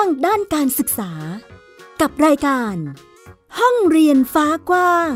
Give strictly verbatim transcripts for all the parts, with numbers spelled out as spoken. างด้านการศึกษากับรายการห้องเรียนฟ้ากว้าง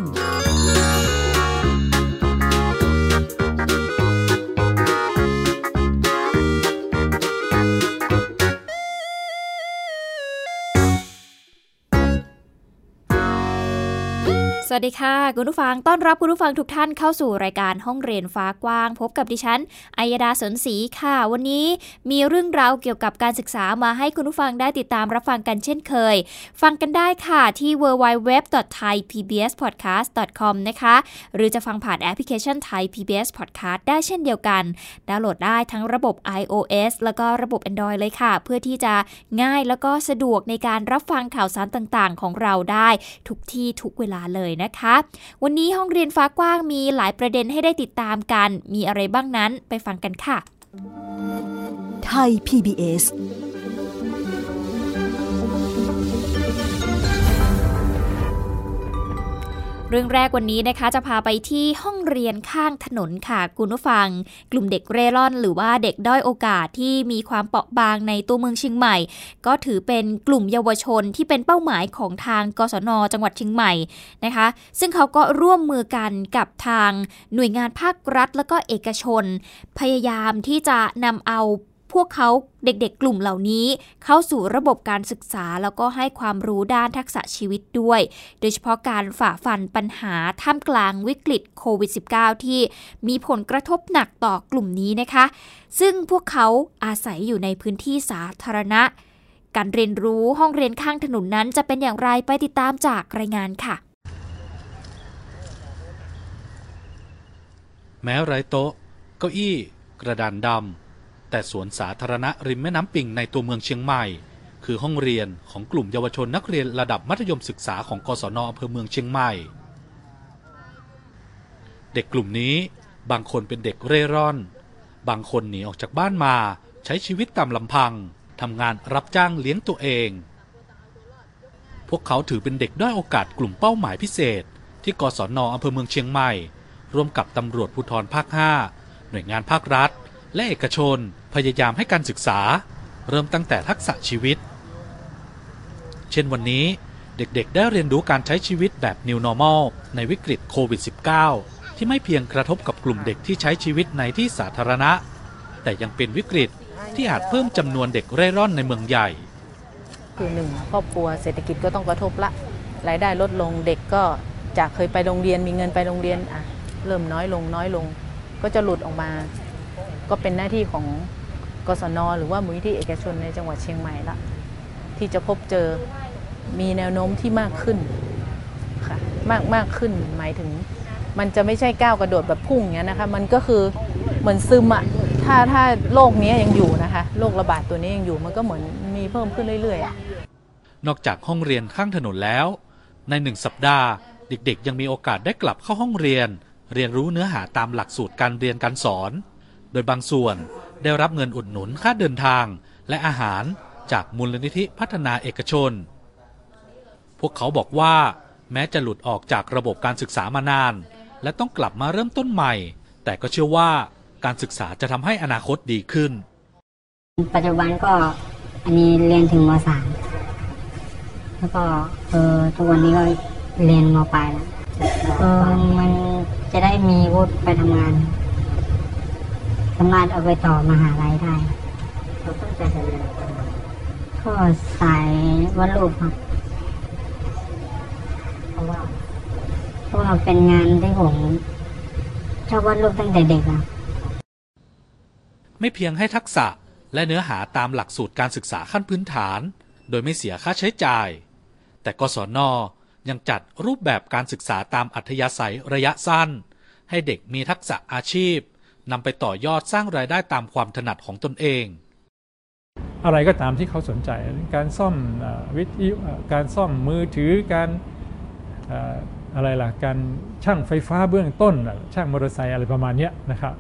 สวัสดีค่ะคุณผู้ฟังต้อนรับคุณผู้ฟังทุกท่านเข้าสู่รายการห้องเรียนฟ้ากว้างพบกับดิฉันอัยดาสนศรีค่ะวันนี้มีเรื่องราวเกี่ยวกับการศึกษามาให้คุณผู้ฟังได้ติดตามรับฟังกันเช่นเคยฟังกันได้ค่ะที่ ดับเบิลยู ดับเบิลยู ดับเบิลยู ดอท ไทยพีบีเอสพอดแคสต์ ดอท คอม นะคะหรือจะฟังผ่านแอปพลิเคชัน Thai พี บี เอส Podcast ได้เช่นเดียวกันดาวน์โหลดได้ทั้งระบบ ไอ โอ เอส แล้วก็ระบบ Android เลยค่ะเพื่อที่จะง่ายแล้วก็สะดวกในการรับฟังข่าวสารต่างๆของเราได้ทุกที่ทุกเวลาเลยนะคะวันนี้ห้องเรียนฟ้ากว้างมีหลายประเด็นให้ได้ติดตามกันมีอะไรบ้างนั้นไปฟังกันค่ะไทย พี บี เอส เรื่องแรกวันนี้นะคะจะพาไปที่ห้องเรียนข้างถนนค่ะคุณผู้ฟังกลุ่มเด็กเร่ร่อนหรือว่าเด็กด้อยโอกาสที่มีความเปราะบางในตัวเมืองเชียงใหม่ก็ถือเป็นกลุ่มเยาวชนที่เป็นเป้าหมายของทางกศน.จังหวัดเชียงใหม่นะคะซึ่งเขาก็ร่วมมือกันกับทางหน่วยงานภาครัฐแล้วก็เอกชนพยายามที่จะนำเอาพวกเขาเด็กๆกลุ่มเหล่านี้เข้าสู่ระบบการศึกษาแล้วก็ให้ความรู้ด้านทักษะชีวิตด้วยโดยเฉพาะการฝ่าฟันปัญหาท่ามกลางวิกฤตโควิด สิบเก้า ที่มีผลกระทบหนักต่อกลุ่มนี้นะคะซึ่งพวกเขาอาศัยอยู่ในพื้นที่สาธารณะการเรียนรู้ห้องเรียนข้างถนนนั้นจะเป็นอย่างไรไปติดตามจากรายงานค่ะแม้ไร้โต๊ะเก้าอี้กระดานดำแต่สวนสาธารณะริมแม่น้ำปิงในตัวเมืองเชียงใหม่คือห้องเรียนของกลุ่มเยาวชนนักเรียนระดับมัธยมศึกษาของกศน.อำเภอเมืองเชียงใหม่เด็กกลุ่มนี้บางคนเป็นเด็กเร่ร่อนบางคนหนีออกจากบ้านมาใช้ชีวิตตามลำพังทำงานรับจ้างเลี้ยงตัวเองพวกเขาถือเป็นเด็กด้อยโอกาสกลุ่มเป้าหมายพิเศษที่กศน.อำเภอเมืองเชียงใหม่ร่วมกับตำรวจภูธรภาคห้าหน่วยงานภาครัฐและเอกชนพยายามให้การศึกษาเริ่มตั้งแต่ทักษะชีวิตเช่นวันนี้เด็กๆได้เรียนรู้การใช้ชีวิตแบบ New Normal ในวิกฤตโควิด สิบเก้า ที่ไม่เพียงกระทบกับกลุ่มเด็กที่ใช้ชีวิตในที่สาธารณะแต่ยังเป็นวิกฤตที่อาจเพิ่มจำนวนเด็กเร่ร่อนในเมืองใหญ่คือหนึ่งครอบครัวเศรษฐกิจก็ต้องกระทบละรายได้ลดลงเด็กก็จากเคยไปโรงเรียนมีเงินไปโรงเรียนอ่ะเริ่มน้อยลงน้อยลงก็จะหลุดออกมาก็เป็นหน้าที่ของกศน.หรือว่ามูลนิธิเอกชนในจังหวัดเชียงใหม่ละที่จะพบเจอมีแนวโน้มที่มากขึ้นค่ะมากมากขึ้นหมายถึงมันจะไม่ใช่ก้าวกระโดดแบบพุ่งอย่างนี้นะคะมันก็คือเหมือนซึมอะถ้าถ้าโรคนี้ยังอยู่นะคะโรคระบาดตัวนี้ยังอยู่มันก็เหมือนมีเพิ่มขึ้นเรื่อยๆนอกจากห้องเรียนข้างถนนแล้วในหนึ่งสัปดาห์เด็กๆยังมีโอกาสได้กลับเข้าห้องเรียนเรียนรู้เนื้อหาตามหลักสูตรการเรียนการสอนโดยบางส่วนได้รับเงินอุดหนุนค่าเดินทางและอาหารจากมูลนิธิพัฒนาเอกชนพวกเขาบอกว่าแม้จะหลุดออกจากระบบการศึกษามานานและต้องกลับมาเริ่มต้นใหม่แต่ก็เชื่อว่าการศึกษาจะทำให้อนาคตดีขึ้นปัจจุบันก็อันนี้เรียนถึงมอสามแล้วก็เออทุกวันนี้ก็เรียนมอปลายแล้วเออมันจะได้มีวุฒิไปทำงานสามารถเอาไปต่อมหาลัยได้เขาต้องใจเรียนก็สายวาดรูปครับเพราะว่าเพราะว่าเป็นงานที่ผมชอบวาดรูปตั้งแต่เด็กนะไม่เพียงให้ทักษะและเนื้อหาตามหลักสูตรการศึกษาขั้นพื้นฐานโดยไม่เสียค่าใช้จ่ายแต่กศน.ยังจัดรูปแบบการศึกษาตามอัธยาศัยระยะสั้นให้เด็กมีทักษะอาชีพนำไปต่อยอดสร้างรายได้ตามความถนัดของตนเองอะไรก็ตามที่เขาสนใจการซ่อมวิทยุการซ่อมมือถือการอะไรล่ะการช่างไฟฟ้าเบื้องต้นช่างมอเตอร์ไซค์อะไรประมาณนี้นะครับ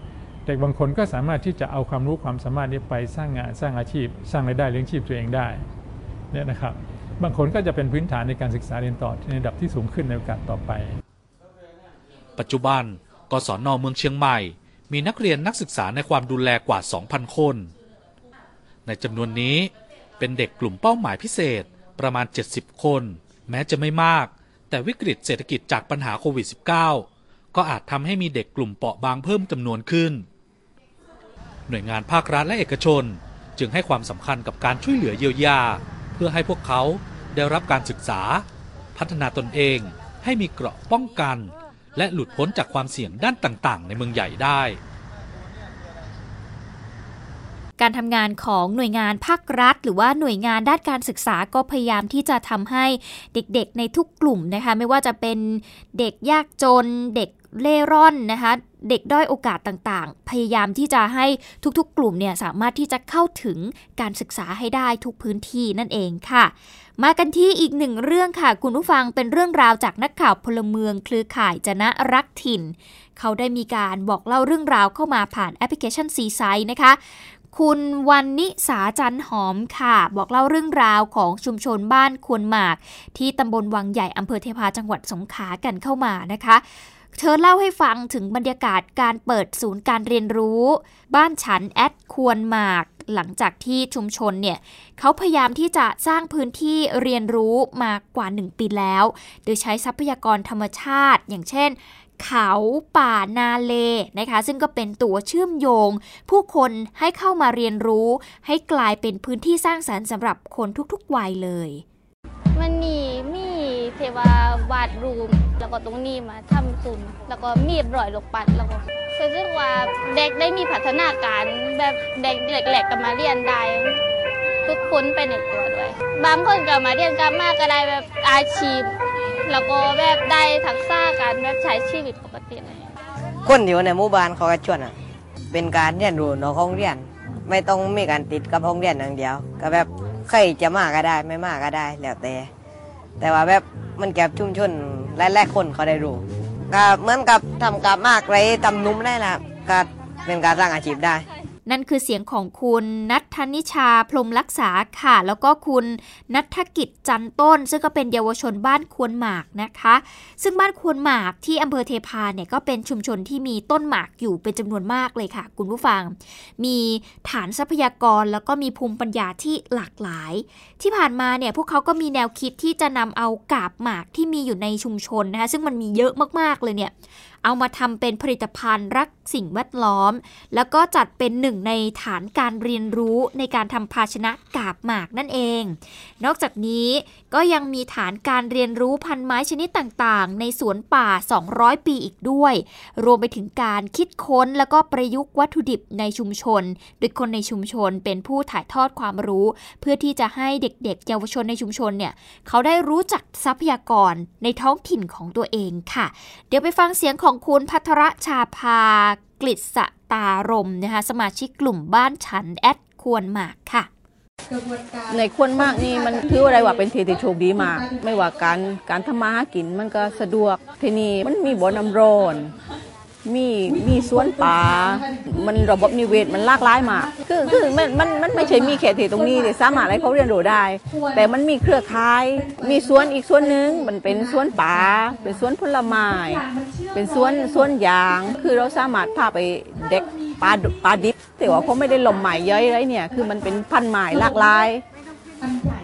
เด็กบางคนก็สามารถที่จะเอาความรู้ความสามารถนี้ไปสร้างงานสร้างอาชีพสร้างรายได้เลี้ยงชีพตัวเองได้เนี่ยนะครับบางคนก็จะเป็นพื้นฐานในการศึกษาเรียนต่อในระดับที่สูงขึ้นในโอกาสต่อไปปัจจุบันกศน.เมืองเชียงใหม่มีนักเรียนนักศึกษาในความดูแลกว่า สองพัน คนในจำนวนนี้ เป็นเด็กกลุ่มเป้าหมายพิเศษประมาณเจ็ดสิบคนแม้จะไม่มากแต่วิกฤตเศรษฐกิจจากปัญหาโควิด สิบเก้า ก็อาจทำให้มีเด็กกลุ่มเปราะบางเพิ่มจำนวนขึ้นหน่วยงานภาครัฐและเอกชนจึงให้ความสำคัญกับการช่วยเหลือเยียวยาเพื่อให้พวกเขาได้รับการศึกษาพัฒนาตนเองให้มีเกราะป้องกันและหลุดพ้นจากความเสี่ยงด้านต่างๆในเมืองใหญ่ได้การทำงานของหน่วยงานภาครัฐหรือว่าหน่วยงานด้านการศึกษาก็พยายามที่จะทำให้เด็กๆในทุกกลุ่มนะคะไม่ว่าจะเป็นเด็กยากจนเด็กเล่ร่อนนะคะเด็กด้อยโอกาสต่างๆพยายามที่จะให้ทุกๆกลุ่มเนี่ยสามารถที่จะเข้าถึงการศึกษาให้ได้ทุกพื้นที่นั่นเองค่ะมากันที่อีกหนึ่งเรื่องค่ะคุณผู้ฟังเป็นเรื่องราวจากนักข่าวพลเมืองเครือข่ายจนะรักถิ่นเขาได้มีการบอกเล่าเรื่องราวเข้ามาผ่านแอปพลิเคชันซีไซด์นะคะคุณวันนิสาจันหอมค่ะบอกเล่าเรื่องราวของชุมชนบ้านควนหมากที่ตำบลวังใหญ่อำเภอเทพาจังหวัดสงขลากันเข้ามานะคะเธอเล่าให้ฟังถึงบรรยากาศการเปิดศูนย์การเรียนรู้บ้านฉันแอดควนหมากหลังจากที่ชุมชนเนี่ยเขาพยายามที่จะสร้างพื้นที่เรียนรู้มากว่าหนึ่งปีแล้วโดยใช้ทรัพยากรธรรมชาติอย่างเช่นเขาป่านาเลนะคะซึ่งก็เป็นตัวเชื่อมโยงผู้คนให้เข้ามาเรียนรู้ให้กลายเป็นพื้นที่สร้างสรรค์สำหรับคนทุกๆวัยเลยมันนี่มีเทวาวาดรูมแล้วก็ตรงนี้มาทำซุ่มแล้วก็มีดร่อยลกปัดแล้วก็ซึ่งว่าเด็กได้มีพัฒนาการแบบเด็กแหลกๆกันมาเรียนได้ทุกคนไปในตัวด้วยบางคนก็มาเรียนกันมากก็ได้แบบอาชีพแล้วก็แบบได้ทักษะการแบบใช้ชีวิตปกติเลยคนอยู่ในหมู่บ้านเขาก็ชวนอ่ะเป็นการเรียนรู้นอกห้องเรียนไม่ต้องมีการติดกับห้องเรียนอย่างเดียวก็แบบใครจะมาก็ได้ไม่มาก็ได้แล้วแต่แต่ว่าแบบมันแก็บชุมชนและแลกคนเขาได้รู้ก็เหมือนกับทำกับมากไรตำนุ่มได้ละก็เป็นการสร้างอาชีพได้นั่นคือเสียงของคุณณัฐนิชาพรหมรักษาค่ะแล้วก็คุณณัฐกิจจันต้นซึ่งก็เป็นเยาวชนบ้านควนหมากนะคะซึ่งบ้านควนหมากที่อำเภอเทพาเนี่ยก็เป็นชุมชนที่มีต้นหมากอยู่เป็นจำนวนมากเลยค่ะคุณผู้ฟังมีฐานทรัพยากรแล้วก็มีภูมิปัญญาที่หลากหลายที่ผ่านมาเนี่ยพวกเขาก็มีแนวคิดที่จะนำเอากาบหมากที่มีอยู่ในชุมชนนะคะซึ่งมันมีเยอะมากๆเลยเนี่ยเอามาทำเป็นผลิตภัณฑ์รักสิ่งแวดล้อมแล้วก็จัดเป็นหนึ่งในฐานการเรียนรู้ในการทำภาชนะกาบหมากนั่นเองนอกจากนี้ก็ยังมีฐานการเรียนรู้พันไม้ชนิดต่างๆในสวนป่าสองร้อยปีอีกด้วยรวมไปถึงการคิดค้นแล้วก็ประยุกต์วัตถุดิบในชุมชนโดยคนในชุมชนเป็นผู้ถ่ายทอดความรู้เพื่อที่จะให้เด็กๆเยาวชนในชุมชนเนี่ยเขาได้รู้จักทรัพยากรในท้องถิ่นของตัวเองค่ะเดี๋ยวไปฟังเสียงของคุณภัทรชาภากฤษตารมนะคะสมาชิกกลุ่มบ้านฉันแอดควนหมากค่ะในควนหมากนี่มันถืออะไรว่าเป็นที่ที่โชคดีมากไม่ว่าการการทำมาหากินมันก็สะดวกที่นี่มันมีบ่อน้ำร้อนมีมีสวนป่ามันระบบนิเวศมันหลากหลายมากคือคือมันมันมันไม่ใช่มีแค่ที่ตรงนี้ที่สามารถให้เขาเรียนรู้ได้แต่มันมีเครือข่ายมีสวนอีกสวนนึงมันเป็นสวนป่าเป็นสวนผลไม้เป็นสวนสวนยางคือเราสามารถพาไปเด็กป่าป่าดิบแต่ว่าเขาไม่ได้ลมหมายย่อยไรเนี่ยคือมันเป็นพันหมายหลากหลาย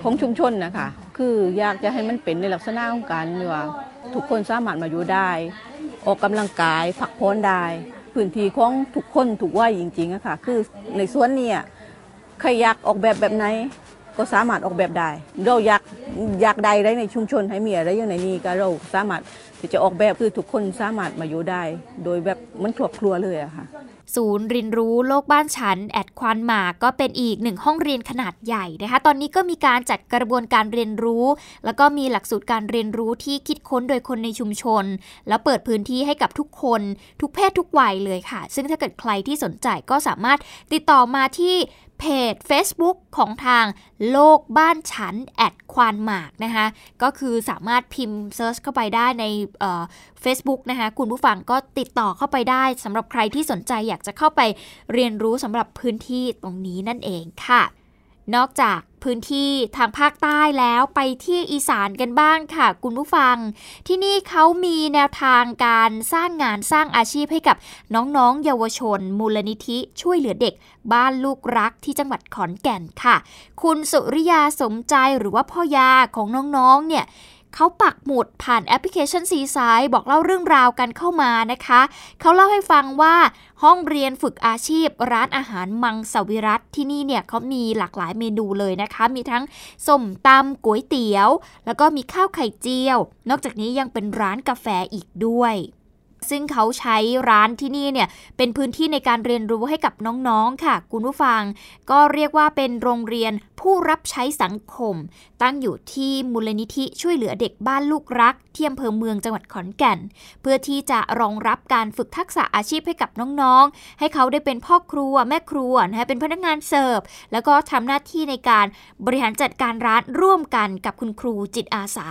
ของชุมชนนะคะคืออยากจะให้มันเป็นในลักษณะของการว่าทุกคนสามารถมาอยู่ได้ออกกำลังกายพักผ่อนได้พื้นที่ของทุกคนทุกวัยจริงๆอะค่ะคือในสวนเนี่ยใครอยากออกแบบแบบไหนก็สามารถออกแบบได้เราอยากอยากใดได้ในชุมชนให้มีอะไรอย่างไหนนี่ก็เราสามารถที่จะออกแบบคือทุกคนสามารถมาอยู่ได้โดยแบบมันครอบครัวเลยอะค่ะศูนย์เรียนรู้โลกบ้านฉันแอดควนหมากก็เป็นอีกหนึ่งห้องเรียนขนาดใหญ่นะคะตอนนี้ก็มีการจัดกระบวนการเรียนรู้แล้วก็มีหลักสูตรการเรียนรู้ที่คิดค้นโดยคนในชุมชนแล้วเปิดพื้นที่ให้กับทุกคนทุกเพศทุกวัยเลยค่ะซึ่งถ้าเกิดใครที่สนใจก็สามารถติดต่อมาที่เพจ Facebook ของทางโลกบ้านฉันแอดควนหมากนะคะก็คือสามารถพิมพ์เซิร์ชเข้าไปได้ในเอ่อ Facebook นะคะคุณผู้ฟังก็ติดต่อเข้าไปได้สำหรับใครที่สนใจอยากจะเข้าไปเรียนรู้สำหรับพื้นที่ตรงนี้นั่นเองค่ะ นอกจากพื้นที่ทางภาคใต้แล้วไปที่อีสานกันบ้างค่ะคุณผู้ฟังที่นี่เขามีแนวทางการสร้างงานสร้างอาชีพให้กับน้องๆเยาวชนมูลนิธิช่วยเหลือเด็กบ้านลูกรักที่จังหวัดขอนแก่นค่ะคุณสุริยาสมใจหรือว่าพ่อยาของน้องๆเนี่ยเขาปักหมุดผ่านแอปพลิเคชันซีไซด์บอกเล่าเรื่องราวกันเข้ามานะคะเขาเล่าให้ฟังว่าห้องเรียนฝึกอาชีพร้านอาหารมังสวิรัติที่นี่เนี่ยเขามีหลากหลายเมนูเลยนะคะมีทั้งส้มตำก๋วยเตี๋ยวแล้วก็มีข้าวไข่เจียวนอกจากนี้ยังเป็นร้านกาแฟอีกด้วยซึ่งเขาใช้ร้านที่นี่เนี่ยเป็นพื้นที่ในการเรียนรู้ให้กับน้องๆค่ะคุณผู้ฟังก็เรียกว่าเป็นโรงเรียนผู้รับใช้สังคมตั้งอยู่ที่มูลนิธิช่วยเหลือเด็กบ้านลูกรักที่อำเภอเมืองจังหวัดขอนแก่นเพื่อที่จะรองรับการฝึกทักษะอาชีพให้กับน้องๆให้เขาได้เป็นพ่อครัวแม่ครัวนะคะเป็นพนักงานเสิร์ฟแล้วก็ทำหน้าที่ในการบริหารจัดการร้านร่วมกันกับคุณครูจิตอาสา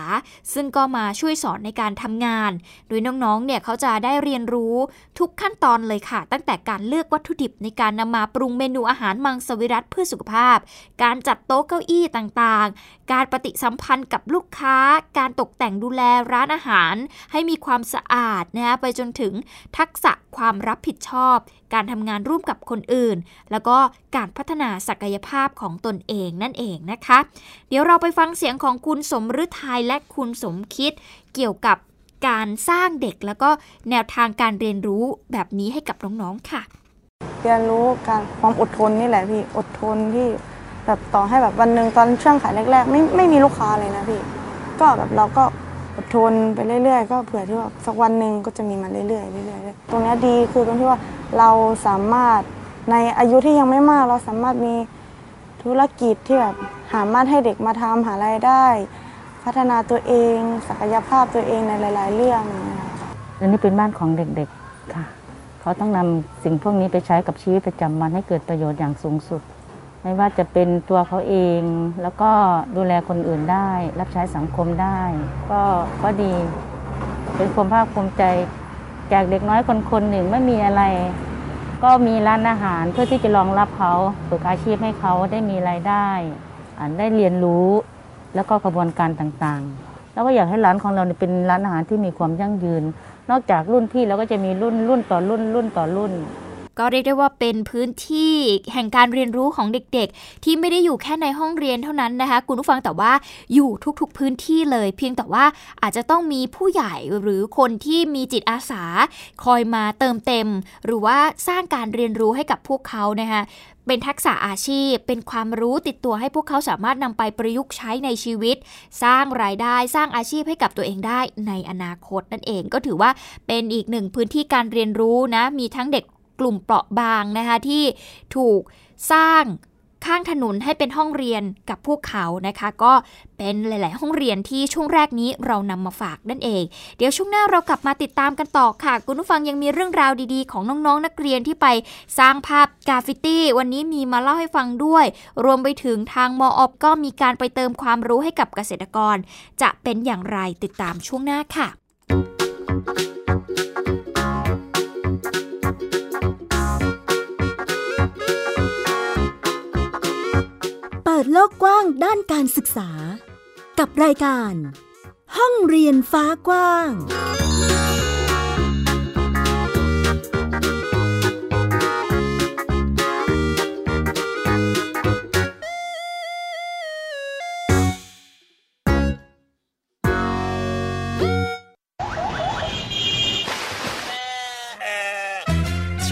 ซึ่งก็มาช่วยสอนในการทำงานโดยน้องๆเนี่ยเขาจะได้เรียนรู้ทุกขั้นตอนเลยค่ะตั้งแต่การเลือกวัตถุดิบในการนำมาปรุงเมนูอาหารมังสวิรัติเพื่อสุขภาพการจัดโต๊ะเก้าอี้ต่างๆการปฏิสัมพันธ์กับลูกค้าการตกแต่งดูแลร้านอาหารให้มีความสะอาดนะคะไปจนถึงทักษะความรับผิดชอบการทำงานร่วมกับคนอื่นแล้วก็การพัฒนาศักยภาพของตนเองนั่นเองนะคะเดี๋ยวเราไปฟังเสียงของคุณสมฤทัยและคุณสมคิดเกี่ยวกับการสร้างเด็กแล้วก็แนวทางการเรียนรู้แบบนี้ให้กับน้องๆค่ะเรียนรู้การความอดทนนี่แหละพี่อดทนที่แบบต่อให้แบบวันนึงตอนช่วงขายแรกๆไม่ไม่มีลูกค้าเลยนะพี่ก็แบบเราก็อดทนไปเรื่อยๆก็เผื่อที่ว่าสักวันนึงก็จะมีมาเรื่อยๆเรื่อยๆตรงนี้ดีคือตรงที่ว่าเราสามารถในอายุที่ยังไม่มากเราสามารถมีธุรกิจที่แบบสามารถให้เด็กมาทำหารายได้พัฒนาตัวเองศักยภาพตัวเองในหลายๆเรื่องอันนี้เป็นบ้านของเด็กๆค่ะเขาต้องนำสิ่งพวกนี้ไปใช้กับชีวิตประจำวันให้เกิดประโยชน์อย่างสูงสุดไม่ว่าจะเป็นตัวเขาเองแล้วก็ดูแลคนอื่นได้รับใช้สังคมได้ก็ก็ดีเป็นความภาคภูมิใจจากเด็กน้อยคนคนหนึ่งไม่มีอะไรก็มีร้านอาหารเพื่อที่จะรองรับเขาฝึกอาชีพให้เขาได้มีรายได้ได้เรียนรู้แล้วก็กระบวนการต่างๆแล้วก็อยากให้ร้านของเราเป็นร้านอาหารที่มีความยั่งยืนนอกจากรุ่นพี่เราก็จะมีรุ่นรุ่นต่อรุ่นรุ่นต่อรุ่นก็เรียกได้ว่าเป็นพื้นที่แห่งการเรียนรู้ของเด็กๆที่ไม่ได้อยู่แค่ในห้องเรียนเท่านั้นนะคะคุณผู้ฟังแต่ว่าอยู่ทุกๆพื้นที่เลยเพียงแต่ว่าอาจจะต้องมีผู้ใหญ่หรือคนที่มีจิตอาสาคอยมาเติมเต็มหรือว่าสร้างการเรียนรู้ให้กับพวกเขานะคะเป็นทักษะอาชีพเป็นความรู้ติดตัวให้พวกเขาสามารถนำไปประยุกต์ใช้ในชีวิตสร้างรายได้สร้างอาชีพให้กับตัวเองได้ในอนาคตนั่นเองก็ถือว่าเป็นอีกหนึ่งพื้นที่การเรียนรู้นะมีทั้งเด็กกลุ่มเปราะบางนะคะที่ถูกสร้างข้างถนนให้เป็นห้องเรียนกับพวกเขานะคะก็เป็นหลายๆห้องเรียนที่ช่วงแรกนี้เรานำมาฝากนั่นเองเดี๋ยวช่วงหน้าเรากลับมาติดตามกันต่อค่ะคุณผู้ฟังยังมีเรื่องราวดีๆของน้องๆนักเรียนที่ไปสร้างภาพกราฟฟิตี้วันนี้มีมาเล่าให้ฟังด้วยรวมไปถึงทางมออบก็มีการไปเติมความรู้ให้กับเกษตรกรจะเป็นอย่างไรติดตามช่วงหน้าค่ะเปิดโลกกว้างด้านการศึกษากับรายการห้องเรียนฟ้ากว้าง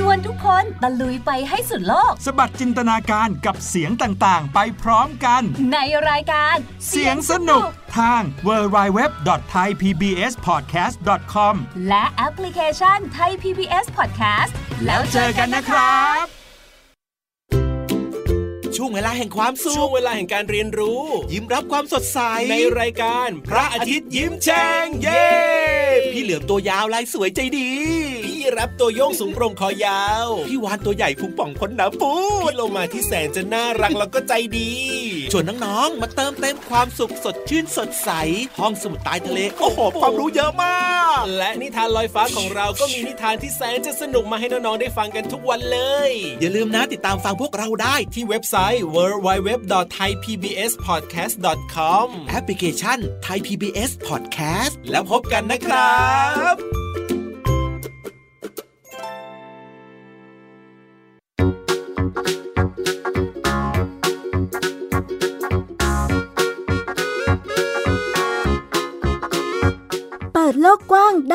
ชวนทุกคนตะลุยไปให้สุดโลกสะบัดจินตนาการกับเสียงต่างๆไปพร้อมกันในรายการเสียงสนุกทาง ดับเบิลยู ดับเบิลยู ดับเบิลยู ดอท ไทย พี บี เอส พอดแคสต์ ดอท คอม และแอปพลิเคชัน Thai พี บี เอส Podcast แล้วเจอกันนะครับช่วงเวลาแห่งความสุขช่วงเวลาแห่งการเรียนรู้ยิ้มรับความสดใสในรายการพระอาทิตย์ยิ้มแฉ่งเย้ พี่เหลือมตัวยาวลายสวยใจดีพี่รับตัวโยงสูงโปร่งคอยาวพี่วานตัวใหญ่พุงป่องพ้นน้ำปูพี่โลมาที่แสนจะน่ารักแล้วก็ใจดีชวนน้องๆมาเติมเต็มความสุขสดชื่นสดใสห้องสมุดใต้ทะเลโอ้โหความรู้เยอะมากและนิทานลอยฟ้าของเราก็มีนิทานที่แสนจะสนุกมาให้น้องๆได้ฟังกันทุกวันเลยอย่าลืมนะติดตามฟังพวกเราได้ที่เว็บไซต์ ดับเบิลยู ดับเบิลยู ดับเบิลยู ดอท ไทย พี บี เอส พอดแคสต์ ดอท คอม แอปพลิเคชัน Thai พี บี เอส Podcast แล้วพบกันนะครับเปิดโลกกว้างด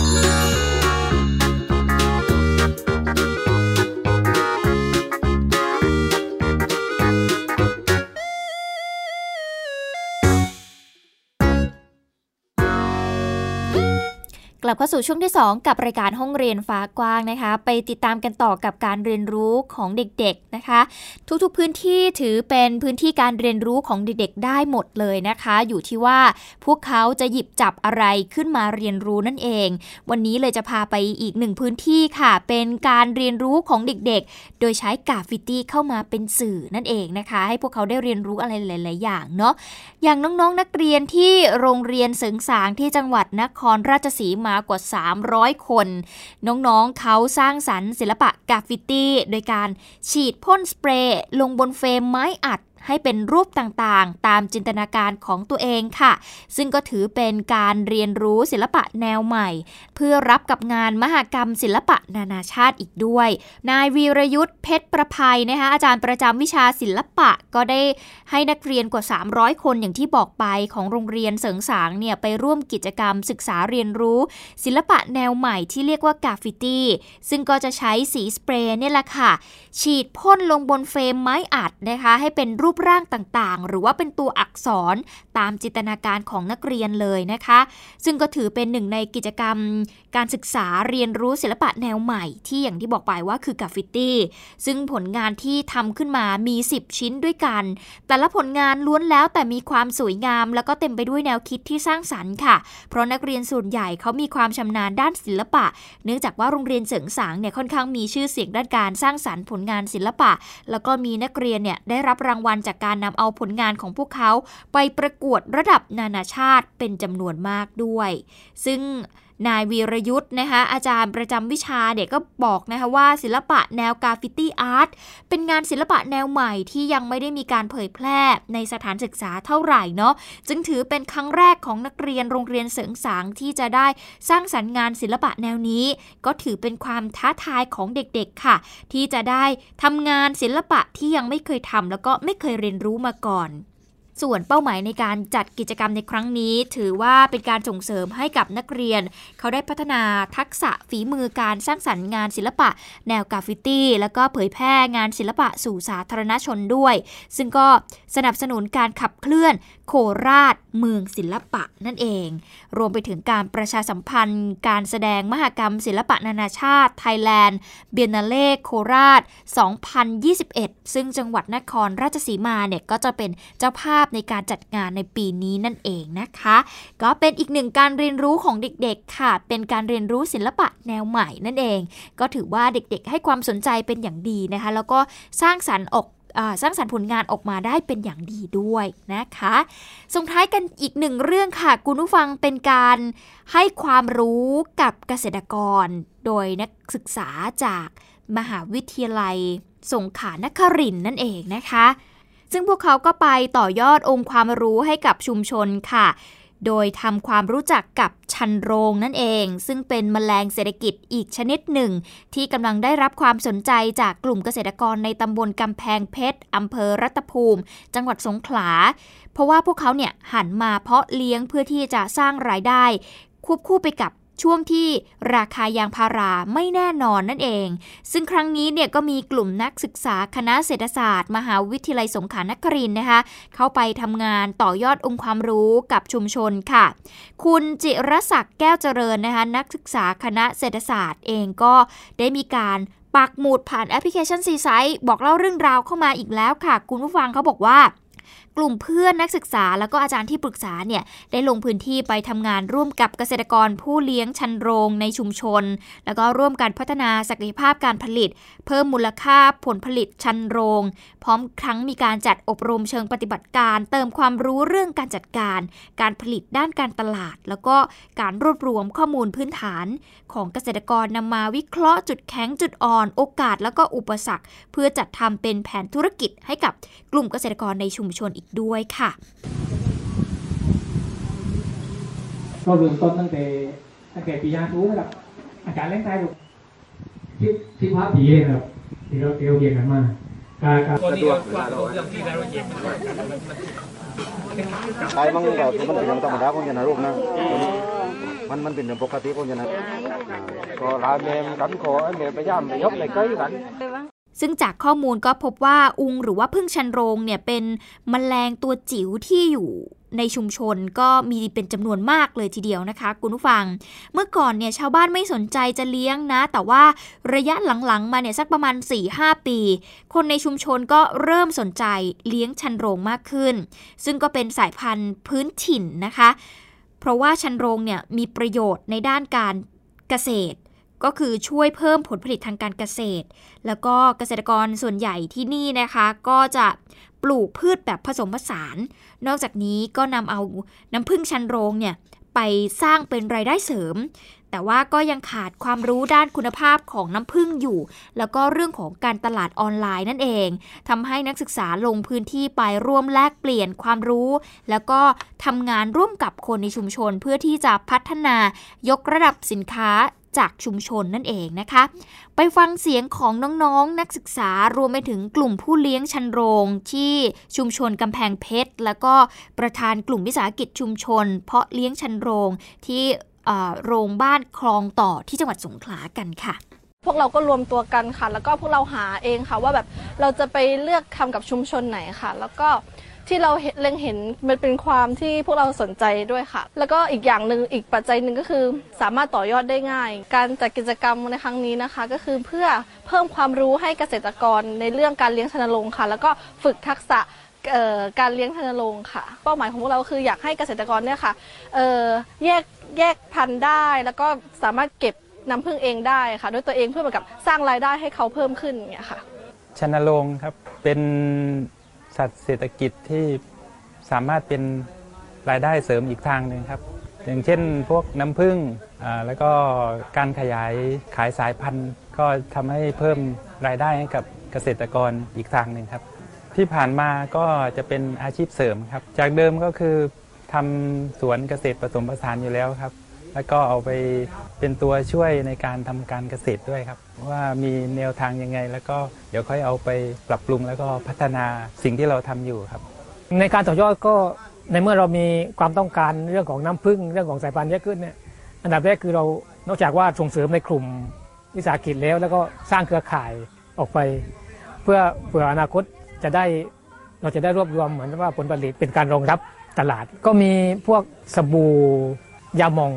กลับเข้าสู่ช่วงที่สองกับรายการห้องเรียนฟ้ากว้างนะคะไปติดตามกันต่อกับการเรียนรู้ของเด็กๆนะคะทุกๆพื้นที่ถือเป็นพื้นที่การเรียนรู้ของเด็กๆได้หมดเลยนะคะอยู่ที่ว่าพวกเขาจะหยิบจับอะไรขึ้นมาเรียนรู้นั่นเองวันนี้เลยจะพาไปอีกหนึ่งพื้นที่ค่ะเป็นการเรียนรู้ของเด็กๆโดยใช้กราฟฟิตี้เข้ามาเป็นสื่อนั่นเองนะคะให้พวกเขาได้เรียนรู้อะไรหลายๆอย่างเนาะอย่างน้องๆนักเรียนที่โรงเรียนเสริงสางที่จังหวัดนครราชสีมากว่าสามร้อยคนน้องๆเขาสร้างสรรค์ศิลปะกราฟฟิตี้โดยการฉีดพ่นสเปรย์ลงบนเฟรมไม้อัดให้เป็นรูปต่างๆตามจินตนาการของตัวเองค่ะซึ่งก็ถือเป็นการเรียนรู้ศิลปะแนวใหม่เพื่อรับกับงานมหกรรมศิลปะนานาชาติอีกด้วยนายวีรยุทธเพชรประภัยนะคะอาจารย์ประจำวิชาศิลปะก็ได้ให้นักเรียนกว่าสามร้อยคนอย่างที่บอกไปของโรงเรียนเสริงสางเนี่ยไปร่วมกิจกรรมศึกษาเรียนรู้ศิลปะแนวใหม่ที่เรียกว่ากราฟฟิตี้ซึ่งก็จะใช้สีสเปรย์เนี่ยแหละค่ะฉีดพ่นลงบนเฟรมไม้อัดนะคะให้เป็นรูปร่างต่างๆหรือว่าเป็นตัวอักษรตามจินตนาการของนักเรียนเลยนะคะซึ่งก็ถือเป็นหนึ่งในกิจกรรมการศึกษาเรียนรู้ศิลปะแนวใหม่ที่อย่างที่บอกไปว่าคือกราฟฟิตี้ซึ่งผลงานที่ทำขึ้นมามีสิบชิ้นด้วยกันแต่ละผลงานล้วนแล้วแต่มีความสวยงามแล้วก็เต็มไปด้วยแนวคิดที่สร้างสรรค์ค่ะเพราะนักเรียนส่วนใหญ่เขามีความชำนาญด้านศิลปะเนื่องจากว่าโรงเรียนเสริงสางเนี่ยค่อนข้างมีชื่อเสียงด้านการสร้างสรรค์ผลงานศิลปะแล้วก็มีนักเรียนเนี่ยได้รับรางวัลจากการนำเอาผลงานของพวกเขาไปประกวดระดับนานาชาติเป็นจำนวนมากด้วยซึ่งนายวีรยุทธ์นะคะอาจารย์ประจำวิชาเด็กก็บอกนะคะว่าศิลปะแนวกราฟฟิตี้อาร์ตเป็นงานศิลปะแนวใหม่ที่ยังไม่ได้มีการเผยแพร่ในสถานศึกษาเท่าไหร่เนาะจึงถือเป็นครั้งแรกของนักเรียนโรงเรียนเสริงสางที่จะได้สร้างสรรค์งานศิลปะแนวนี้ก็ถือเป็นความท้าทายของเด็กๆค่ะที่จะได้ทำงานศิลปะที่ยังไม่เคยทำแล้วก็ไม่เคยเรียนรู้มาก่อนส่วนเป้าหมายในการจัดกิจกรรมในครั้งนี้ถือว่าเป็นการส่งเสริมให้กับนักเรียนเขาได้พัฒนาทักษะฝีมือการสร้างสรรค์งานศิลปะแนวกราฟฟิตี้แล้วก็เผยแพร่งานศิลปะสู่สาธารณชนด้วยซึ่งก็สนับสนุนการขับเคลื่อนโคราชเมืองศิลปะนั่นเองรวมไปถึงการประชาสัมพันธ์การแสดงมหกรรมศิลปะนานาชาติไทยแลนด์เบียนนาเล่โคราชสองพันยี่สิบเอ็ดซึ่งจังหวัดนครราชสีมาเนี่ยก็จะเป็นเจ้าภาพในการจัดงานในปีนี้นั่นเองนะคะก็เป็นอีกหนึ่งการเรียนรู้ของเด็กๆค่ะเป็นการเรียนรู้ศิลปะแนวใหม่นั่นเองก็ถือว่าเด็กๆให้ความสนใจเป็นอย่างดีนะคะแล้วก็สร้างสรรค์ออกสร้างสรรค์ผลงานออกมาได้เป็นอย่างดีด้วยนะคะส่งท้ายกันอีกหนึ่งเรื่องค่ะคุณผู้ฟังเป็นการให้ความรู้กับเกษตรกรโดยนักศึกษาจากมหาวิทยาลัยสงขลานครินทร์นั่นเองนะคะซึ่งพวกเขาก็ไปต่อยอดองค์ความรู้ให้กับชุมชนค่ะโดยทำความรู้จักกับชันโรงนั่นเองซึ่งเป็นแมลงเศรษฐกิจอีกชนิดหนึ่งที่กำลังได้รับความสนใจจากกลุ่มเกษตรกรในตำบลกำแพงเพชรอำเภอรัตภูมิจังหวัดสงขลาเพราะว่าพวกเขาเนี่ยหันมาเพาะเลี้ยงเพื่อที่จะสร้างรายได้ควบคู่ไปกับช่วงที่ราคายางพาราไม่แน่นอนนั่นเองซึ่งครั้งนี้เนี่ยก็มีกลุ่มนักศึกษาคณะเศรษฐศาสตร์มหาวิทยาลัยสงขลานครินทร์นะคะเข้าไปทำงานต่อยอดองค์ความรู้กับชุมชนค่ะคุณจิรศักดิ์แก้วเจริญนะคะนักศึกษาคณะเศรษฐศาสตร์เองก็ได้มีการปักหมุดผ่านแอปพลิเคชันซีไซต์บอกเล่าเรื่องราวเข้ามาอีกแล้วค่ะคุณผู้ฟังเขาบอกว่า กลุ่มเพื่อนนักศึกษาแล้วก็อาจารย์ที่ปรึกษาเนี่ยได้ลงพื้นที่ไปทำงานร่วมกับเกษตรกรผู้เลี้ยงชันโรงในชุมชนแล้วก็ร่วมกันพัฒนาศักยภาพการผลิตเพิ่มมูลค่าผลผลิตชันโรงพร้อมทั้งมีการจัดอบรมเชิงปฏิบัติการเติมความรู้เรื่องการจัดการการผลิตด้านการตลาดแล้วก็การรวบรวมข้อมูลพื้นฐานของเกษตรกรนำมาวิเคราะห์จุดแข็งจุดอ่อนโอกาสแล้วก็อุปสรรคเพื่อจัดทำเป็นแผนธุรกิจให้กับกลุ่มเกษตรกรในชุมชนอีกด้วยค่ะก็เริ่มต้นตั้งแต่ตั้งแต่ปียาทูนะครับอาจารย์เล่นไทยอยู่ที่ที่พระผีนะครับที่เราเรียนเรียนกันมาการการสะดวกเวลาเราใช่มั้งเรามันเป็นเรื่องธรรมดาของยานารูปนะมันมันเป็นเรื่องปกติของยานาก็ลาเมมกันขอเมมไปย่ำไปยกไปใกล้กันซึ่งจากข้อมูลก็พบว่าอุงหรือว่าผึ้งชันโรงเนี่ยเป็นแมลงตัวจิ๋วที่อยู่ในชุมชนก็มีเป็นจำนวนมากเลยทีเดียวนะคะคุณผู้ฟังเมื่อก่อนเนี่ยชาวบ้านไม่สนใจจะเลี้ยงนะแต่ว่าระยะหลังๆมาเนี่ยสักประมาณ สี่ถึงห้า ปีคนในชุมชนก็เริ่มสนใจเลี้ยงชันโรงมากขึ้นซึ่งก็เป็นสายพันธุ์พื้นถิ่นนะคะเพราะว่าชันโรงเนี่ยมีประโยชน์ในด้านการเกษตรก็คือช่วยเพิ่มผลผลิตทางการเกษตรแล้วก็เกษตรกรส่วนใหญ่ที่นี่นะคะก็จะปลูกพืชแบบผสมผสานนอกจากนี้ก็นำเอาน้ำผึ้งชันโรงเนี่ยไปสร้างเป็นรายได้เสริมแต่ว่าก็ยังขาดความรู้ด้านคุณภาพของน้ำผึ้งอยู่แล้วก็เรื่องของการตลาดออนไลน์นั่นเองทำให้นักศึกษาลงพื้นที่ไปร่วมแลกเปลี่ยนความรู้แล้วก็ทำงานร่วมกับคนในชุมชนเพื่อที่จะพัฒนายกระดับสินค้าจากชุมชนนั่นเองนะคะไปฟังเสียงของน้องๆ นักศึกษารวมไปถึงกลุ่มผู้เลี้ยงชันโรงที่ชุมชนกำแพงเพชรแล้วก็ประธานกลุ่มวิสาหกิจชุมชนเพาะเลี้ยงชันโรงที่โรงบ้านคลองต่อที่จังหวัดสงขลากันค่ะพวกเราก็รวมตัวกันค่ะแล้วก็พวกเราหาเองค่ะว่าแบบเราจะไปเลือกทำกับชุมชนไหนค่ะแล้วก็ที่เราเล็งเห็นมันเป็นความที่พวกเราสนใจด้วยค่ะแล้วก็อีกอย่างหนึ่งอีกปัจจัยหนึ่งก็คือสามารถต่อยอดได้ง่ายการจัดกิจกรรมในครั้งนี้นะคะก็คือเพื่อเพิ่มความรู้ให้เกษตรกรในเรื่องการเลี้ยงชันโรงค่ะแล้วก็ฝึกทักษะการเลี้ยงชันโรงค่ะเป้าหมายของพวกเราคืออยากให้เกษตรกรเนี่ยค่ะแยกแยกพันธุ์ได้แล้วก็สามารถเก็บน้ำผึ้งเองได้ค่ะด้วยตัวเองเพื่อมากับสร้างรายได้ให้เขาเพิ่มขึ้นเนี่ยค่ะชันโรงครับเป็นสัตว์เศรษฐกิจที่สามารถเป็นรายได้เสริมอีกทางหนึ่งครับอย่างเช่นพวกน้ำผึ้งแล้วก็การขยายขายสายพันธุ์ก็ทำให้เพิ่มรายได้ให้กับเกษตรกรอีกทางหนึ่งครับที่ผ่านมาก็จะเป็นอาชีพเสริมครับจากเดิมก็คือทำสวนเกษตรผสมผสานอยู่แล้วครับแล้วก็เอาไปเป็นตัวช่วยในการทำการเกษตรด้วยครับว่ามีแนวทางยังไงแล้วก็เดี๋ยวค่อยเอาไปปรับปรุงแล้วก็พัฒนาสิ่งที่เราทำอยู่ครับในการต่อยอดก็ในเมื่อเรามีความต้องการเรื่องของน้ำผึ้งเรื่องของสายพันธุ์เยอะขึ้นเนี่ยอันดับแรกคือเรานอกจากว่าส่งเสริมในกลุ่มวิสาหกิจแล้วแล้วก็สร้างเครือข่ายออกไปเพื่อเผื่ออนาคตจะได้เราจะได้รวบรวมเหมือนว่าผลผลิตเป็นการรองรับตลาดก็มีพวกสบู่ยาหม่อง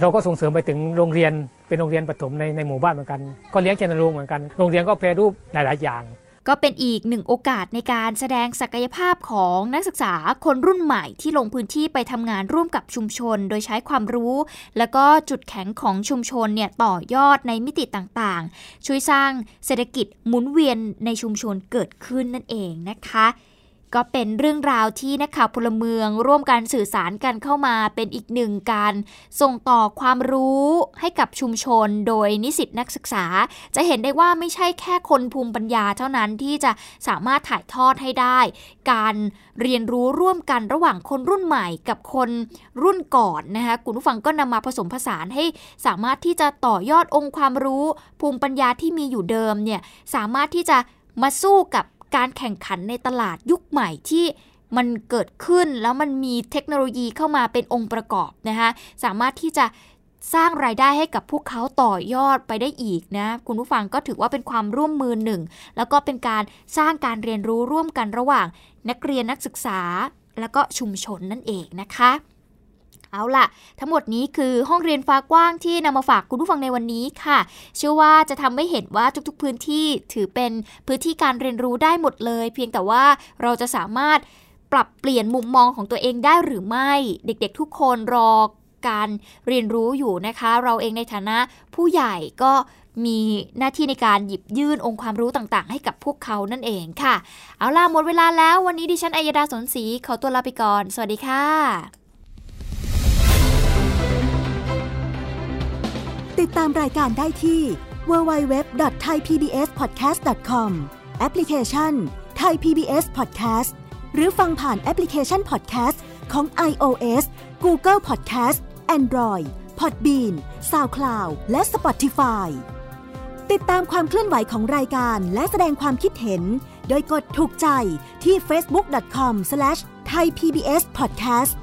เราก็ส่งเสริมไปถึงโรงเรียนเป็นโรงเรียนประถมในในหมู่บ้านเหมือนกันก็เลี้ยงชันโรงเหมือนกันโรงเรียนก็แปรรูปหลายๆอย่างก็เป็นอีกหนึ่งโอกาสในการแสดงศักยภาพของนักศึกษาคนรุ่นใหม่ที่ลงพื้นที่ไปทำงานร่วมกับชุมชนโดยใช้ความรู้แล้วก็จุดแข็งของชุมชนเนี่ยต่อยอดในมิติต่างๆช่วยสร้างเศรษฐกิจหมุนเวียนในชุมชนเกิดขึ้นนั่นเองนะคะก็เป็นเรื่องราวที่นักข่าวพลเมืองร่วมกันสื่อสารกันเข้ามาเป็นอีกหนึ่งการส่งต่อความรู้ให้กับชุมชนโดยนิสิตนักศึกษาจะเห็นได้ว่าไม่ใช่แค่คนภูมิปัญญาเท่านั้นที่จะสามารถถ่ายทอดให้ได้การเรียนรู้ร่วมกันระหว่างคนรุ่นใหม่กับคนรุ่นก่อนนะคะคุณผู้ฟังก็นำมาผสมผสานให้สามารถที่จะต่อยอดองค์ความรู้ภูมิปัญญาที่มีอยู่เดิมเนี่ยสามารถที่จะมาสู้กับการแข่งขันในตลาดยุคใหม่ที่มันเกิดขึ้นแล้วมันมีเทคโนโลยีเข้ามาเป็นองค์ประกอบนะคะสามารถที่จะสร้างรายได้ให้กับพวกเขาต่อยอดไปได้อีกนะคุณผู้ฟังก็ถือว่าเป็นความร่วมมือหนึ่งแล้วก็เป็นการสร้างการเรียนรู้ร่วมกันระหว่างนักเรียนนักศึกษาแล้วก็ชุมชนนั่นเองนะคะเอาล่ะทั้งหมดนี้คือห้องเรียนฟ้ากว้างที่นำมาฝากคุณผู้ฟังในวันนี้ค่ะเชื่อว่าจะทำให้เห็นว่าทุกๆพื้นที่ถือเป็นพื้นที่การเรียนรู้ได้หมดเลยเพียงแต่ว่าเราจะสามารถ ปรับเปลี่ยนมุมมองของตัวเองได้หรือไม่เด็กๆทุกคนรอการเรียนรู้อยู่นะคะเราเองในฐานะผู้ใหญ่ก็มีหน้าที่ในการหยิบยื่นองค์ความรู้ต่างๆให้กับพวกเขานั่นเองค่ะเอาล่ะหมดเวลาแล้ววันนี้ดิฉันอัยดาสนศรีขอตัวลาไปก่อนสวัสดีค่ะติดตามรายการได้ที่ ดับเบิลยู ดับเบิลยู ดับเบิลยู ดอท ไทย พี บี เอส พอดแคสต์ ดอท คอม แอปพลิเคชัน Thai พี บี เอส Podcast หรือฟังผ่านแอปพลิเคชัน Podcast ของ iOS Google Podcast Android Podbean SoundCloud และ Spotify ติดตามความเคลื่อนไหวของรายการและแสดงความคิดเห็นโดยกดถูกใจที่ เฟซบุ๊ก ดอท คอม สแลช ไทย พี บี เอส พอดแคสต์